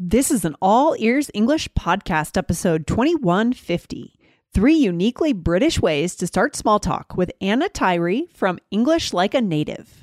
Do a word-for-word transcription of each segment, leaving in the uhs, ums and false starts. This is an All Ears English Podcast, episode twenty-one fifty. Three uniquely British ways to start small talk with Anna Tyrie from English Like a Native.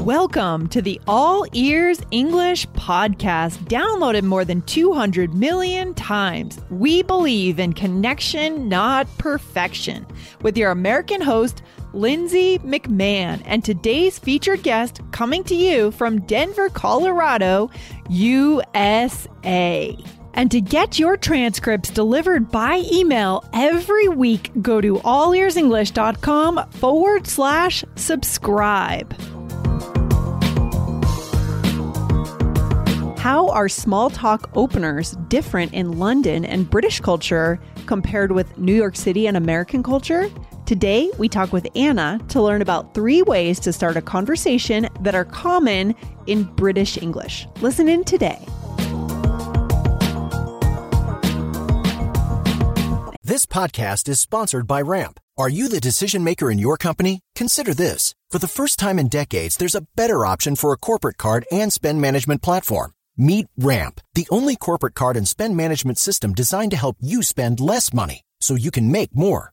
Welcome to the All Ears English Podcast, downloaded more than two hundred million times. We believe in connection, not perfection, with your American host, Lindsay McMahon, and today's featured guest coming to you from Denver, Colorado, U S A. And to get your transcripts delivered by email every week, go to all ears english dot com forward slash subscribe. How are small talk openers different in London and British culture compared with New York City and American culture? Today, we talk with Anna to learn about three ways to start a conversation that are common in British English. Listen in today. This podcast is sponsored by Ramp. Are you the decision maker in your company? Consider this. For the first time in decades, there's a better option for a corporate card and spend management platform. Meet Ramp, the only corporate card and spend management system designed to help you spend less money so you can make more.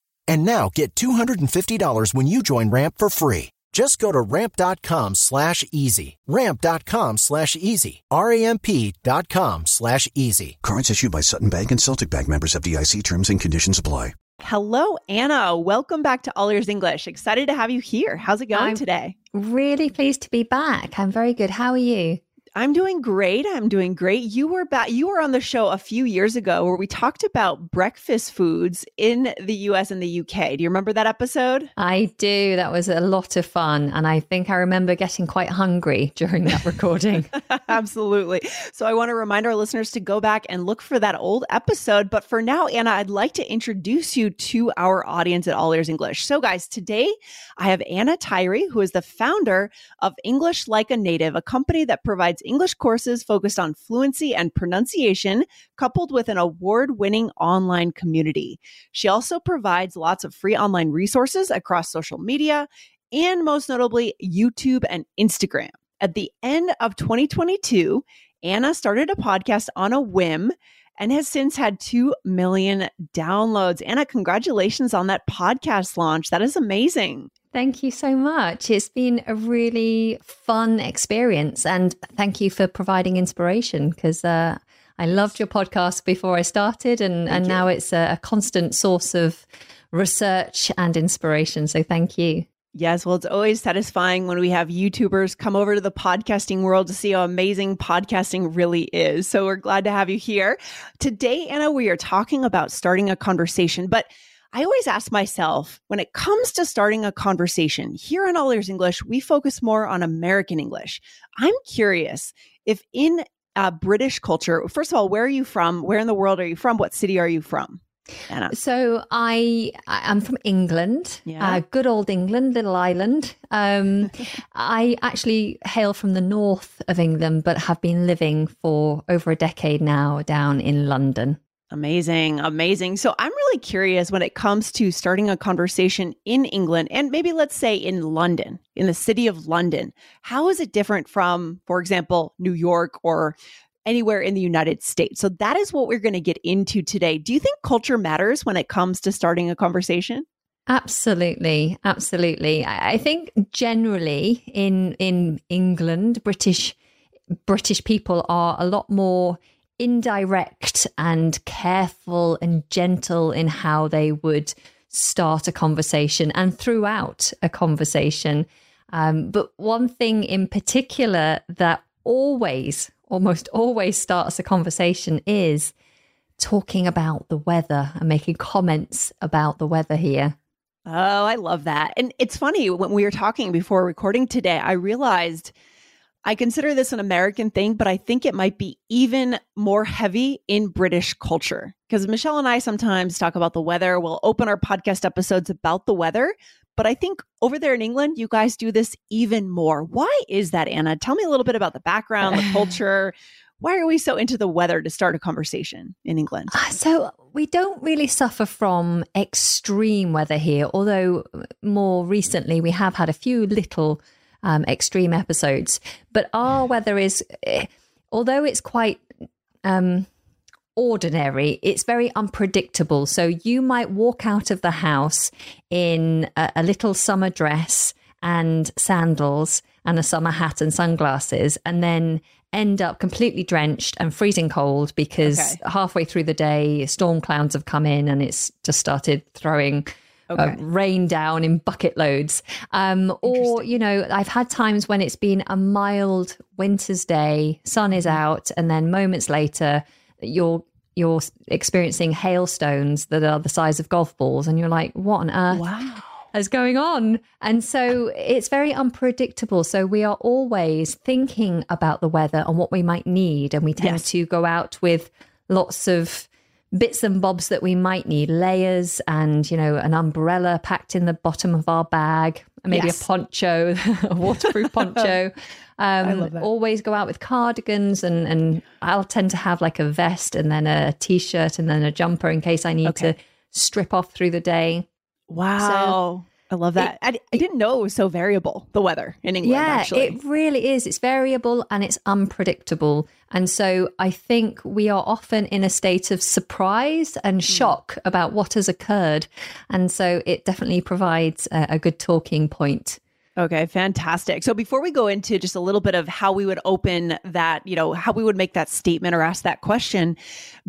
And now get two hundred fifty dollars when you join Ramp for free. Just go to ramp.com slash easy. Ramp.com slash easy. R-A-M-P.com slash easy. Cards issued by Sutton Bank and Celtic Bank, members of D I C. Terms and conditions apply. Hello, Anna. Welcome back to All Ears English. Excited to have you here. How's it going I'm today? Really pleased to be back. I'm very good. How are you? I'm doing great. I'm doing great. You were back. You were on the show a few years ago where we talked about breakfast foods in the U S and the U K. Do you remember that episode? I do. That was a lot of fun. And I think I remember getting quite hungry during that recording. Absolutely. So I want to remind our listeners to go back and look for that old episode. But for now, Anna, I'd like to introduce you to our audience at All Ears English. So guys, today I have Anna Tyrie, who is the founder of English Like a Native, a company that provides English courses focused on fluency and pronunciation, coupled with an award-winning online community. She also provides lots of free online resources across social media and most notably YouTube and Instagram. At the end of twenty twenty-two, Anna started a podcast on a whim and has since had two million downloads. Anna, congratulations on that podcast launch. That is amazing. Thank you so much. It's been a really fun experience. And thank you for providing inspiration because uh, I loved your podcast before I started. And, and now it's a, a constant source of research and inspiration. So thank you. Yes. Well, it's always satisfying when we have YouTubers come over to the podcasting world to see how amazing podcasting really is. So we're glad to have you here. Today, Anna, we are talking about starting a conversation. But I always ask myself, when it comes to starting a conversation, here on All Ears English, we focus more on American English. I'm curious if in uh, British culture, first of all, where are you from? Where in the world are you from? What city are you from, Anna? So I, I'm from England, yeah. uh, good old England, little island. Um, I actually hail from the north of England, but have been living for over a decade now down in London. Amazing. Amazing. So I'm really curious when it comes to starting a conversation in England and maybe let's say in London, in the city of London, how is it different from, for example, New York or anywhere in the United States? So that is what we're going to get into today. Do you think culture matters when it comes to starting a conversation? Absolutely. Absolutely. I think generally in in England, British British people are a lot more indirect and careful and gentle in how they would start a conversation and throughout a conversation. Um, but one thing in particular that always, almost always starts a conversation is talking about the weather and making comments about the weather here. Oh, I love that. And it's funny, when we were talking before recording today, I realized I consider this an American thing, but I think it might be even more heavy in British culture. Because Michelle and I sometimes talk about the weather. We'll open our podcast episodes about the weather. But I think over there in England, you guys do this even more. Why is that, Anna? Tell me a little bit about the background, the culture. Why are we so into the weather to start a conversation in England? So we don't really suffer from extreme weather here, although more recently we have had a few little um, extreme episodes. But our weather is, although it's quite um, ordinary, it's very unpredictable. So you might walk out of the house in a, a little summer dress and sandals and a summer hat and sunglasses, and then end up completely drenched and freezing cold because okay. halfway through the day, storm clouds have come in and it's just started throwing okay. uh, rain down in bucket loads. Um, or, you know, I've had times when it's been a mild winter's day, sun is out, and then moments later, you're you're experiencing hailstones that are the size of golf balls. And you're like, what on earth? Wow. Is going on. And so it's very unpredictable. So we are always thinking about the weather and what we might need. And we tend yes. to go out with lots of bits and bobs that we might need, layers and, you know, an umbrella packed in the bottom of our bag, maybe yes. a poncho, a waterproof poncho. Um, always go out with cardigans and, and I'll tend to have like a vest and then a t-shirt and then a jumper in case I need okay. to strip off through the day. Wow. So I love that. It, I, I didn't know it was so variable, the weather in England, yeah, actually. It really is. It's variable and it's unpredictable. And so I think we are often in a state of surprise and shock mm. about what has occurred. And so it definitely provides a, a good talking point. Okay, fantastic. So before we go into just a little bit of how we would open that, you know, how we would make that statement or ask that question,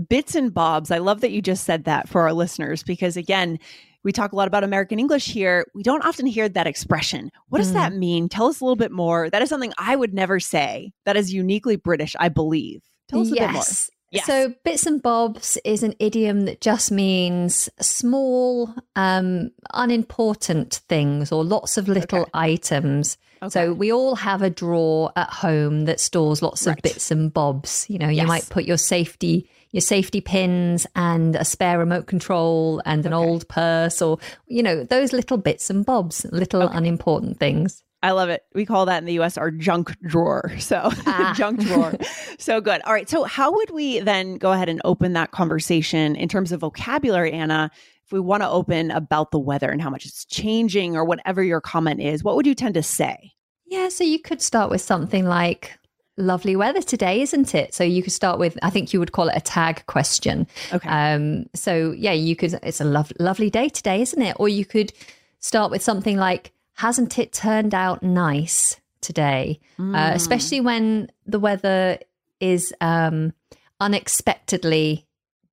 bits and bobs. I love that you just said that for our listeners, because again, we talk a lot about American English here. We don't often hear that expression. What does mm. that mean? Tell us a little bit more. That is something I would never say. That is uniquely British, I believe. Tell us yes. a bit more. Yes. So bits and bobs is an idiom that just means small, um, unimportant things or lots of little okay. items. Okay. So we all have a drawer at home that stores lots right. of bits and bobs. You know, you yes. might put your safety your safety pins and a spare remote control and an okay. old purse or, you know, those little bits and bobs, little okay. unimportant things. I love it. We call that in the U S our junk drawer. So ah. junk drawer. So good. All right. So how would we then go ahead and open that conversation in terms of vocabulary, Anna, if we want to open about the weather and how much it's changing or whatever your comment is, what would you tend to say? Yeah. So you could start with something like, lovely weather today, isn't it? So you could start with, I think you would call it a tag question. Okay. Um, so yeah, you could, it's a lo- lovely day today, isn't it? Or you could start with something like, hasn't it turned out nice today? Mm. Uh, especially when the weather is um, unexpectedly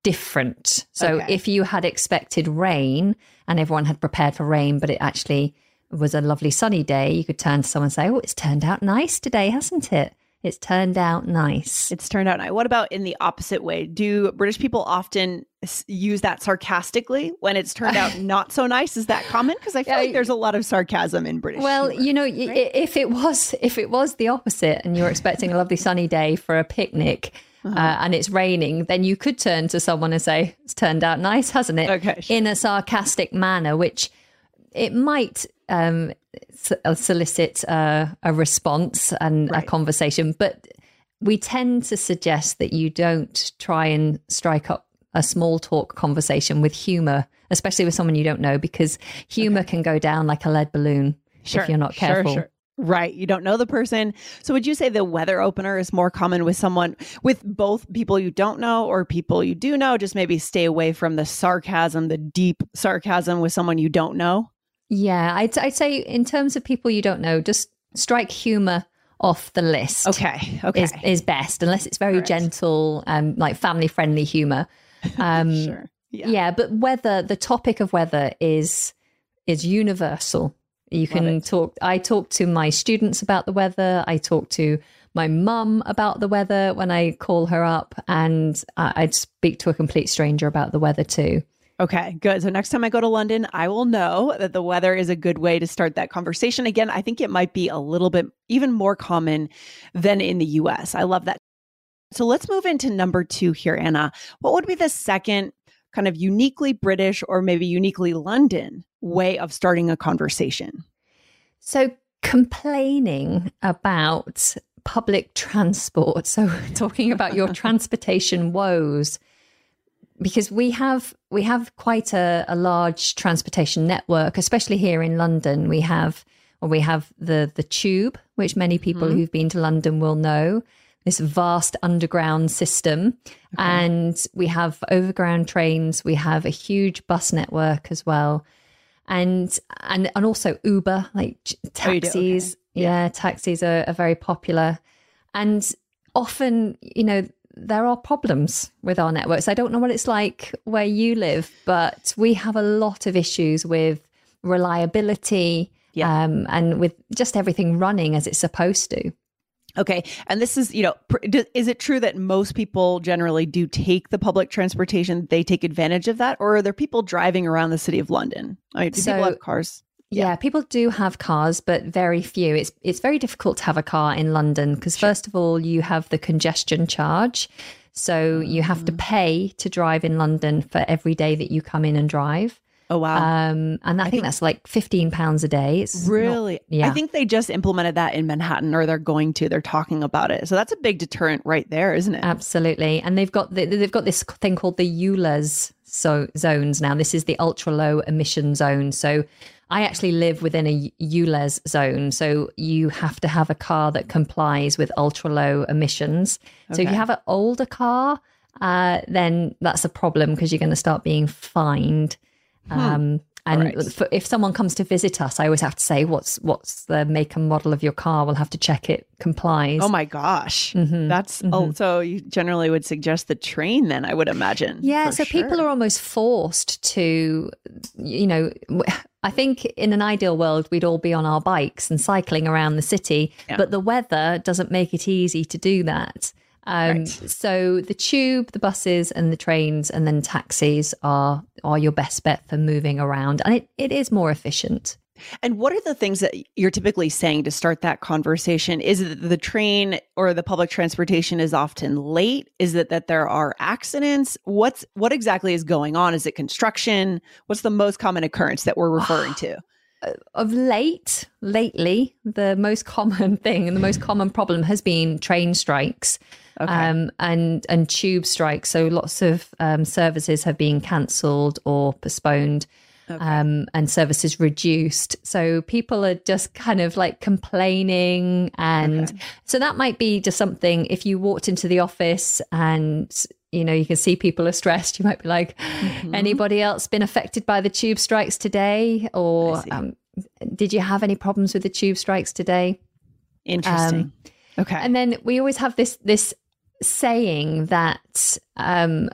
different. So okay. if you had expected rain and everyone had prepared for rain, but it actually was a lovely sunny day, you could turn to someone and say, oh, it's turned out nice today, hasn't it? It's turned out nice. It's turned out nice. What about in the opposite way? Do British people often use that sarcastically when it's turned out not so nice? Is that common? Because I feel yeah, like there's a lot of sarcasm in British. Well, humor, you know, right? if it was if it was the opposite and you're expecting a lovely sunny day for a picnic uh-huh. uh, and it's raining, then you could turn to someone and say, it's turned out nice, hasn't it? Okay, sure. In a sarcastic manner, which it might um, solicit uh, a response and right. a conversation, but we tend to suggest that you don't try and strike up a small talk conversation with humor, especially with someone you don't know, because humor okay. can go down like a lead balloon sure. if you're not careful. Sure, sure. Right. You don't know the person. So would you say the weather opener is more common with someone, with both people you don't know or people you do know? Just maybe stay away from the sarcasm, the deep sarcasm with someone you don't know? Yeah, I'd, I'd say in terms of people you don't know, just strike humor off the list. Okay. Okay. Is, is best, unless it's very right. gentle, um, like family friendly humor. Um, sure. Yeah. yeah. But weather, the topic of weather is is universal. You can talk, I talk to my students about the weather. I talk to my mum about the weather when I call her up, and I, I'd speak to a complete stranger about the weather too. Okay, good. So next time I go to London, I will know that the weather is a good way to start that conversation. Again, I think it might be a little bit even more common than in the U S. I love that. So let's move into number two here, Anna. What would be the second kind of uniquely British or maybe uniquely London way of starting a conversation? So complaining about public transport. So talking about your transportation woes, because we have we have quite a, a large transportation network, especially here in London. We have or we have the the tube, which many people mm-hmm. who've been to London will know. This vast underground system. Okay. And we have overground trains. We have a huge bus network as well. And and, and also Uber, like taxis. Oh, okay. Yeah, yeah, taxis are, are very popular. And often, you know, there are problems with our networks. I don't know what it's like where you live, but we have a lot of issues with reliability, yeah. um, and with just everything running as it's supposed to. Okay. And this is, you know, is it true that most people generally do take the public transportation? They take advantage of that? Or are there people driving around the city of London? I mean, do so, people have cars? Yeah, yeah, people do have cars, but very few. It's it's very difficult to have a car in London because sure. first of all, you have the congestion charge. So you have mm. to pay to drive in London for every day that you come in and drive. Oh, wow. Um, and I, I think, think that's like fifteen pounds a day. It's really? Not, yeah. I think they just implemented that in Manhattan, or they're going to, they're talking about it. So that's a big deterrent right there, isn't it? Absolutely. And they've got the, they've got this thing called the U L E Z so, zones now. This is the ultra low emission zone. So I actually live within a U L E Z zone. So you have to have a car that complies with ultra low emissions. Okay. So if you have an older car, uh, then that's a problem because you're going to start being fined. Hmm. Um, and right. for, if someone comes to visit us, I always have to say, what's what's the make and model of your car? We'll have to check it complies. Oh my gosh. Mm-hmm. That's mm-hmm. oh, so you generally would suggest the train then, I would imagine. Yeah. So sure. people are almost forced to, you know, I think in an ideal world, we'd all be on our bikes and cycling around the city, yeah. but the weather doesn't make it easy to do that. Um, right. So the tube, the buses and the trains and then taxis are are your best bet for moving around. And it, it is more efficient. And what are the things that you're typically saying to start that conversation? Is it that the train or the public transportation is often late? Is it that there are accidents? What's what exactly is going on? Is it construction? What's the most common occurrence that we're referring to? Of late, lately, the most common thing and the most common problem has been train strikes. Okay. Um, and, and tube strikes. So lots of um, services have been cancelled or postponed, okay. um, and services reduced. So people are just kind of like complaining. And okay. so that might be just something, if you walked into the office and, you know, you can see people are stressed, you might be like, mm-hmm. anybody else been affected by the tube strikes today? Or um, did you have any problems with the tube strikes today? Interesting. Um, okay. And then we always have this, this, saying that um,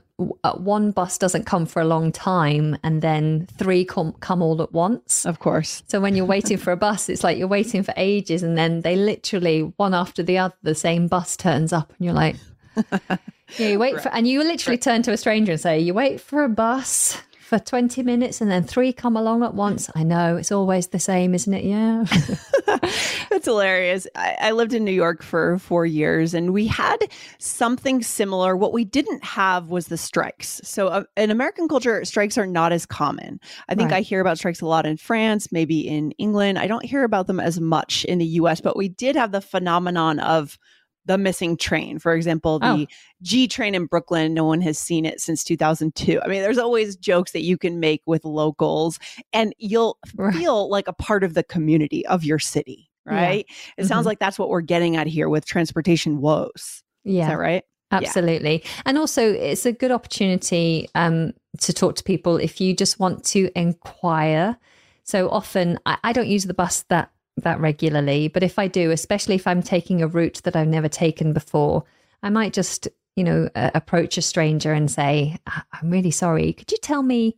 one bus doesn't come for a long time and then three com- come all at once. Of course. So when you're waiting for a bus, it's like you're waiting for ages and then they literally, one after the other, the same bus turns up and you're like, yeah, you wait right. for, and you literally right. turn to a stranger and say, you wait for a bus for twenty minutes and then three come along at once. I know, it's always the same, isn't it? Yeah. That's hilarious. I, I lived in New York for four years and we had something similar. What we didn't have was the strikes. So uh, in American culture, strikes are not as common. I think right. I hear about strikes a lot in France, maybe in England. I don't hear about them as much in the U S, but we did have the phenomenon of the missing train. For example, the oh. G train in Brooklyn, no one has seen it since two thousand two. I mean, there's always jokes that you can make with locals and you'll right. feel like a part of the community of your city, right? Yeah. It mm-hmm. sounds like that's what we're getting at here with transportation woes. Yeah. Is that right? Absolutely. Yeah. And also it's a good opportunity um, to talk to people if you just want to inquire. So often I, I don't use the bus that that regularly, but if I do, especially if I'm taking a route that I've never taken before, I might just, you know, uh, approach a stranger and say, I'm really sorry, could you tell me,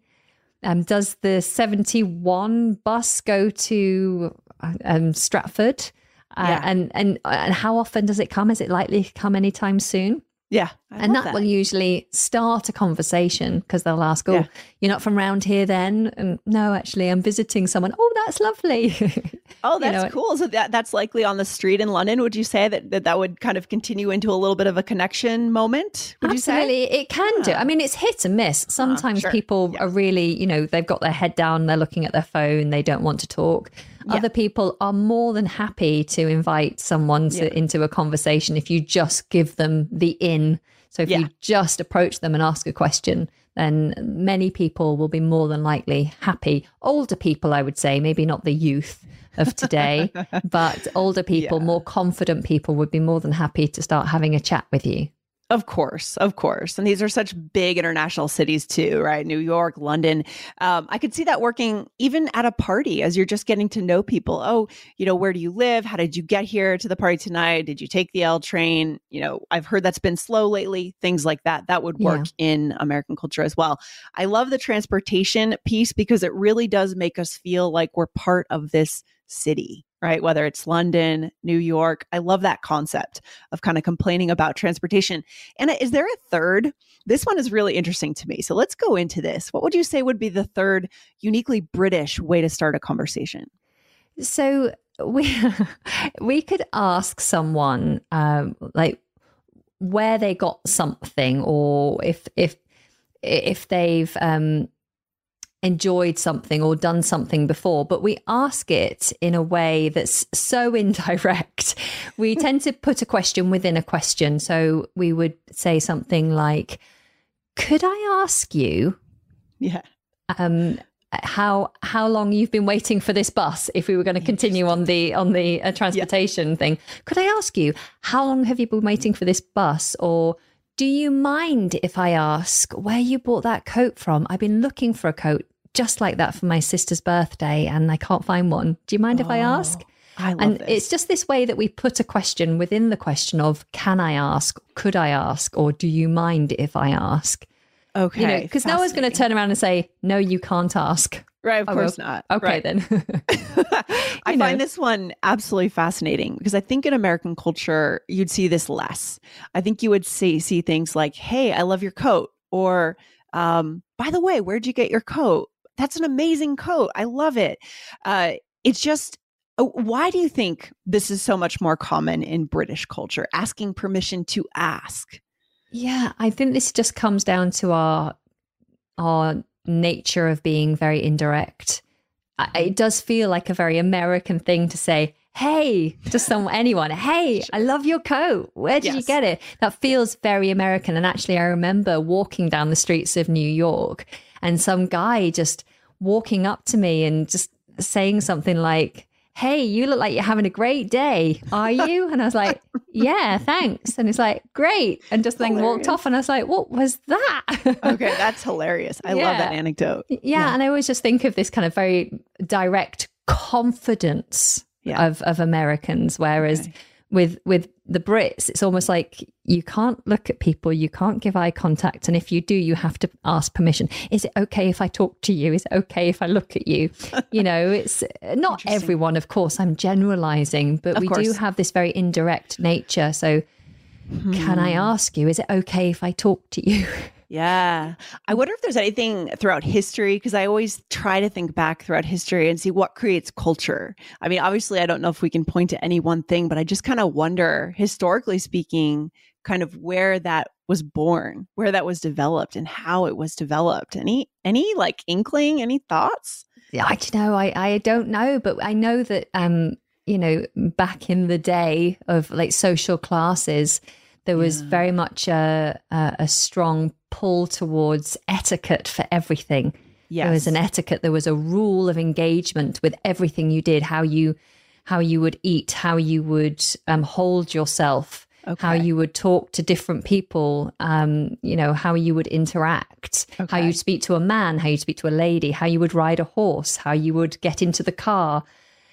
um, does the seventy-one bus go to um, Stratford? Uh, yeah. and, and and how often does it come? Is it likely to come anytime soon? Yeah. I and that, that will usually start a conversation because they'll ask, oh, yeah. you're not from round here then? And no, actually, I'm visiting someone. Oh, that's lovely. Oh, that's you know, cool. So that, that's likely on the street in London. Would you say that, that that would kind of continue into a little bit of a connection moment? Would absolutely. You say? It can yeah. do. I mean, it's hit and miss. Sometimes uh, sure. people yeah. are really, you know, they've got their head down, they're looking at their phone, they don't want to talk. Yeah. Other people are more than happy to invite someone to, yeah. into a conversation if you just give them the in. So if yeah. you just approach them and ask a question, then many people will be more than likely happy. Older people, I would say, maybe not the youth of today, but older people, yeah. more confident people would be more than happy to start having a chat with you. Of course, of course. And these are such big international cities too, right? New York, London. Um, I could see that working even at a party as you're just getting to know people. Oh, you know, where do you live? How did you get here to the party tonight? Did you take the L train? You know, I've heard that's been slow lately, things like that. That would work yeah. in American culture as well. I love the transportation piece because it really does make us feel like we're part of this city. Right? Whether it's London, New York. I love that concept of kind of complaining about transportation. Anna, is there a third? This one is really interesting to me. So let's go into this. What would you say would be the third uniquely British way to start a conversation? So we, we could ask someone um, like where they got something or if, if, if they've, um, enjoyed something or done something before, but we ask it in a way that's so indirect. We tend to put a question within a question. So we would say something like, could I ask you yeah. um, how how long you've been waiting for this bus? If we were going to continue on the on the uh, transportation yeah. thing, could I ask you, how long have you been waiting for this bus? Or do you mind if I ask where you bought that coat from? I've been looking for a coat just like that for my sister's birthday and I can't find one. Do you mind oh, if I ask? I love and this. It's just this way that we put a question within the question of, can I ask, could I ask, or do you mind if I ask? Okay. You know, because no one's going to turn around and say, no, you can't ask. Right, of oh, course well, not. Okay, right. then. I know. Find this one absolutely fascinating because I think in American culture, you'd see this less. I think you would see, see things like, hey, I love your coat. Or, um, by the way, where'd you get your coat? That's an amazing coat. I love it. Uh, it's just, why do you think this is so much more common in British culture? Asking permission to ask. Yeah, I think this just comes down to our our... nature of being very indirect. It does feel like a very American thing to say, hey, to someone, anyone, hey, I love your coat. Where did yes. you get it? That feels very American. And actually, I remember walking down the streets of New York and some guy just walking up to me and just saying something like, hey, you look like you're having a great day, are you? And I was like, yeah, thanks. And it's like, great. And just then hilarious. Walked off and I was like, what was that? Okay, that's hilarious. I yeah. love that anecdote. Yeah, yeah. And I always just think of this kind of very direct confidence yeah. of, of Americans. Whereas okay. with with the Brits, it's almost like you can't look at people, you can't give eye contact. And if you do, you have to ask permission. Is it okay if I talk to you? Is it okay if I look at you? You know, it's not everyone, of course, I'm generalizing, but of we course. do have this very indirect nature. So hmm. can I ask you, is it okay if I talk to you? Yeah. I wonder if there's anything throughout history, because I always try to think back throughout history and see what creates culture. I mean, obviously, I don't know if we can point to any one thing, but I just kind of wonder, historically speaking, kind of where that was born, where that was developed and how it was developed. Any, any like inkling, any thoughts? Yeah, I don't know. I, I don't know, but I know that, um, you know, back in the day of like social classes, there was yeah. very much a, a, a strong pull towards etiquette for everything. Yes. There was an etiquette. There was a rule of engagement with everything you did, how you how you would eat, how you would um, hold yourself, okay. how you would talk to different people, um, you know, how you would interact, okay. how you'd speak to a man, how you'd speak to a lady, how you would ride a horse, how you would get into the car.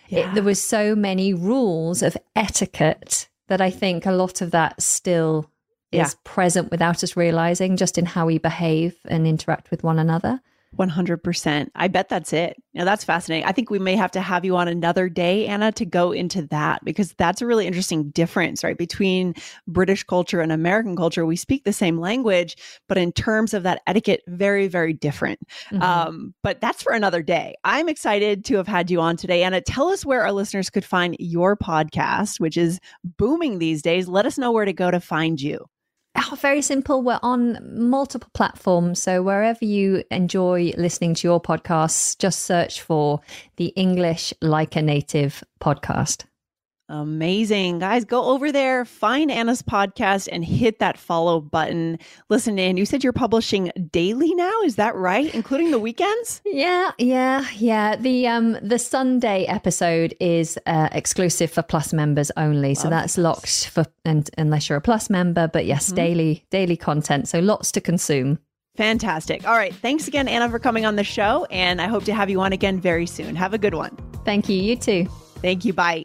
Yeah. It, there was so many rules of etiquette that I think a lot of that still is yeah. present without us realizing, just in how we behave and interact with one another. one hundred percent. I bet that's it. Now that's fascinating. I think we may have to have you on another day, Anna, to go into that, because that's a really interesting difference, right? Between British culture and American culture, we speak the same language, but in terms of that etiquette, very, very different. Mm-hmm. Um, but that's for another day. I'm excited to have had you on today. Anna, tell us where our listeners could find your podcast, which is booming these days. Let us know where to go to find you. Oh, very simple. We're on multiple platforms. So wherever you enjoy listening to your podcasts, just search for the English Like a Native podcast. Amazing. Guys, go over there, find Anna's podcast and hit that follow button. Listen in. You said you're publishing daily now. Is that right? Including the weekends? Yeah, yeah, yeah. The um the Sunday episode is uh, exclusive for Plus members only. So Love that's plus. locked for and unless you're a Plus member. But yes, mm-hmm. daily, daily content. So lots to consume. Fantastic. All right. Thanks again, Anna, for coming on the show. And I hope to have you on again very soon. Have a good one. Thank you. You too. Thank you. Bye.